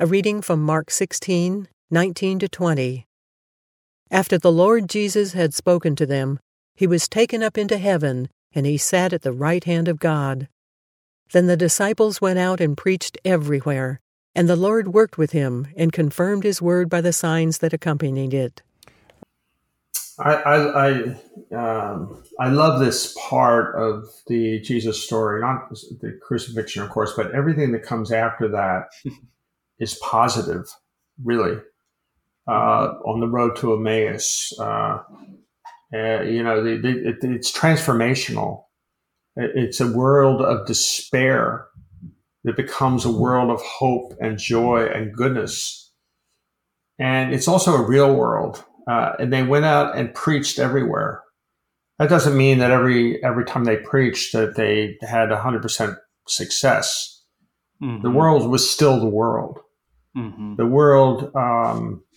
A reading from Mark 16, 19-20. After the Lord Jesus had spoken to them, he was taken up into heaven, and he sat at the right hand of God. Then the disciples went out and preached everywhere, and the Lord worked with him and confirmed his word by the signs that accompanied it. I love this part of the Jesus story, not the crucifixion, of course, but everything that comes after that is positive, really. On the road to Emmaus, it's transformational. It's a world of despair that becomes a world of hope and joy and goodness. And it's also a real world. And they went out and preached everywhere. That doesn't mean that every time they preached that they had 100% success. Mm-hmm. The world was still the world. Mm-hmm. The world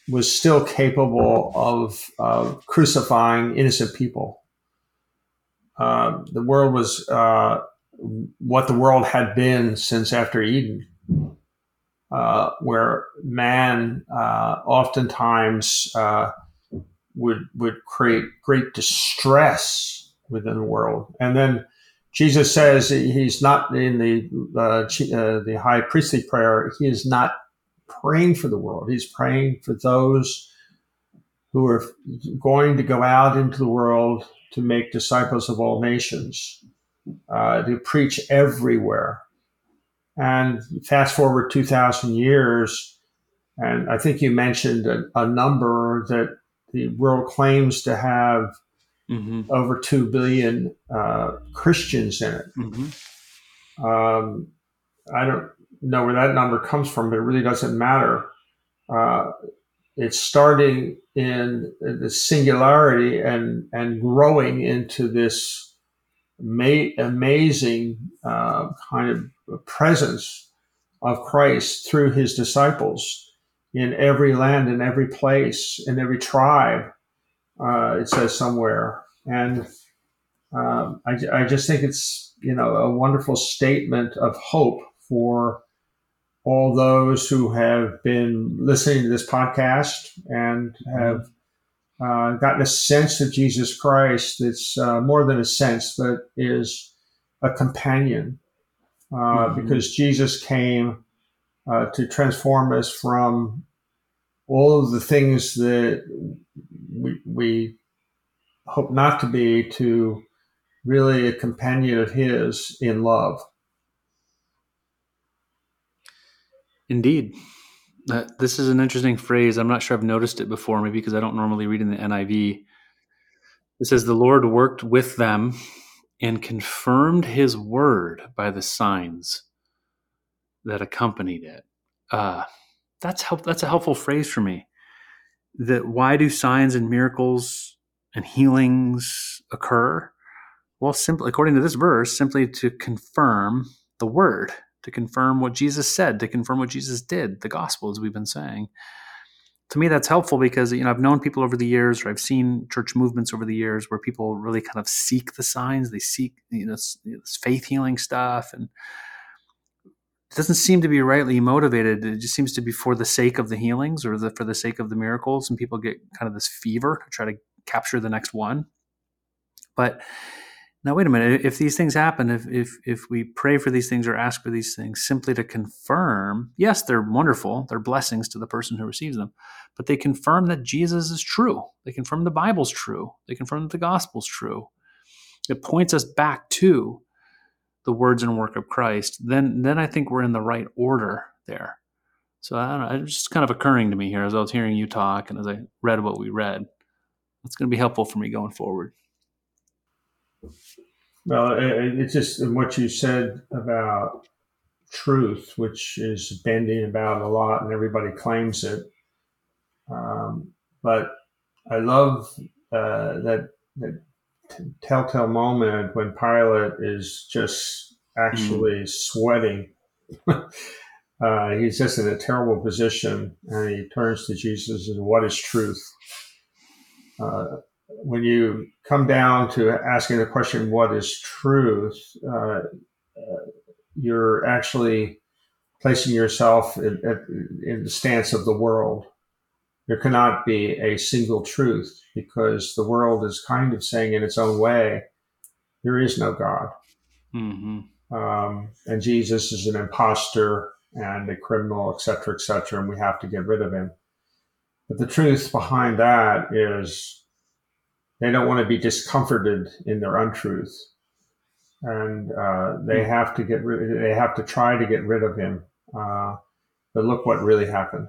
was still capable of crucifying innocent people. The world was what the world had been since after Eden, where man oftentimes would create great distress within the world. And then Jesus says he's not in the high priestly prayer. He is not praying for the world. He's praying for those who are going to go out into the world to make disciples of all nations, to preach everywhere. And fast forward 2,000 years, and I think you mentioned a number that the world claims to have over 2 billion Christians in it. Mm-hmm. I don't know where that number comes from, but it really doesn't matter. It's starting in the singularity and growing into this amazing kind of presence of Christ through his disciples in every land, in every place, in every tribe, it says somewhere. And I just think it's, a wonderful statement of hope for all those who have been listening to this podcast and have gotten a sense of Jesus Christ that's more than a sense, but is a companion, because Jesus came to transform us from all of the things that we hope not to be to really a companion of his in love. Indeed. This is an interesting phrase. I'm not sure I've noticed it before, maybe because I don't normally read in the NIV. It says, the Lord worked with them and confirmed his word by the signs that accompanied it. That's a helpful phrase for me. That why do signs and miracles and healings occur? Well, simply, according to this verse, simply to confirm the word. To confirm what Jesus said, to confirm what Jesus did, the gospel, as we've been saying. To me, that's helpful because, I've known people over the years, or I've seen church movements over the years where people really kind of seek the signs. They seek, this faith healing stuff, and it doesn't seem to be rightly motivated. It just seems to be for the sake of the healings or for the sake of the miracles, and people get kind of this fever to try to capture the next one. But now, wait a minute, if these things happen, if we pray for these things or ask for these things simply to confirm, yes, they're wonderful, they're blessings to the person who receives them, but they confirm that Jesus is true. They confirm the Bible's true. They confirm that the gospel's true. It points us back to the words and work of Christ. Then I think we're in the right order there. So I don't know, it's just kind of occurring to me here as I was hearing you talk and as I read what we read. It's going to be helpful for me going forward. Well, it's just what you said about truth, which is bandied about a lot and everybody claims it. But I love that telltale moment when Pilate is just actually sweating. He's just in a terrible position, and he turns to Jesus and, what is truth? When you come down to asking the question, what is truth, you're actually placing yourself in the stance of the world. There cannot be a single truth because the world is kind of saying in its own way, there is no God. Mm-hmm. And Jesus is an imposter and a criminal, et cetera, and we have to get rid of him. But the truth behind that is they don't want to be discomforted in their untruth. And they have to try to get rid of him. But look what really happened.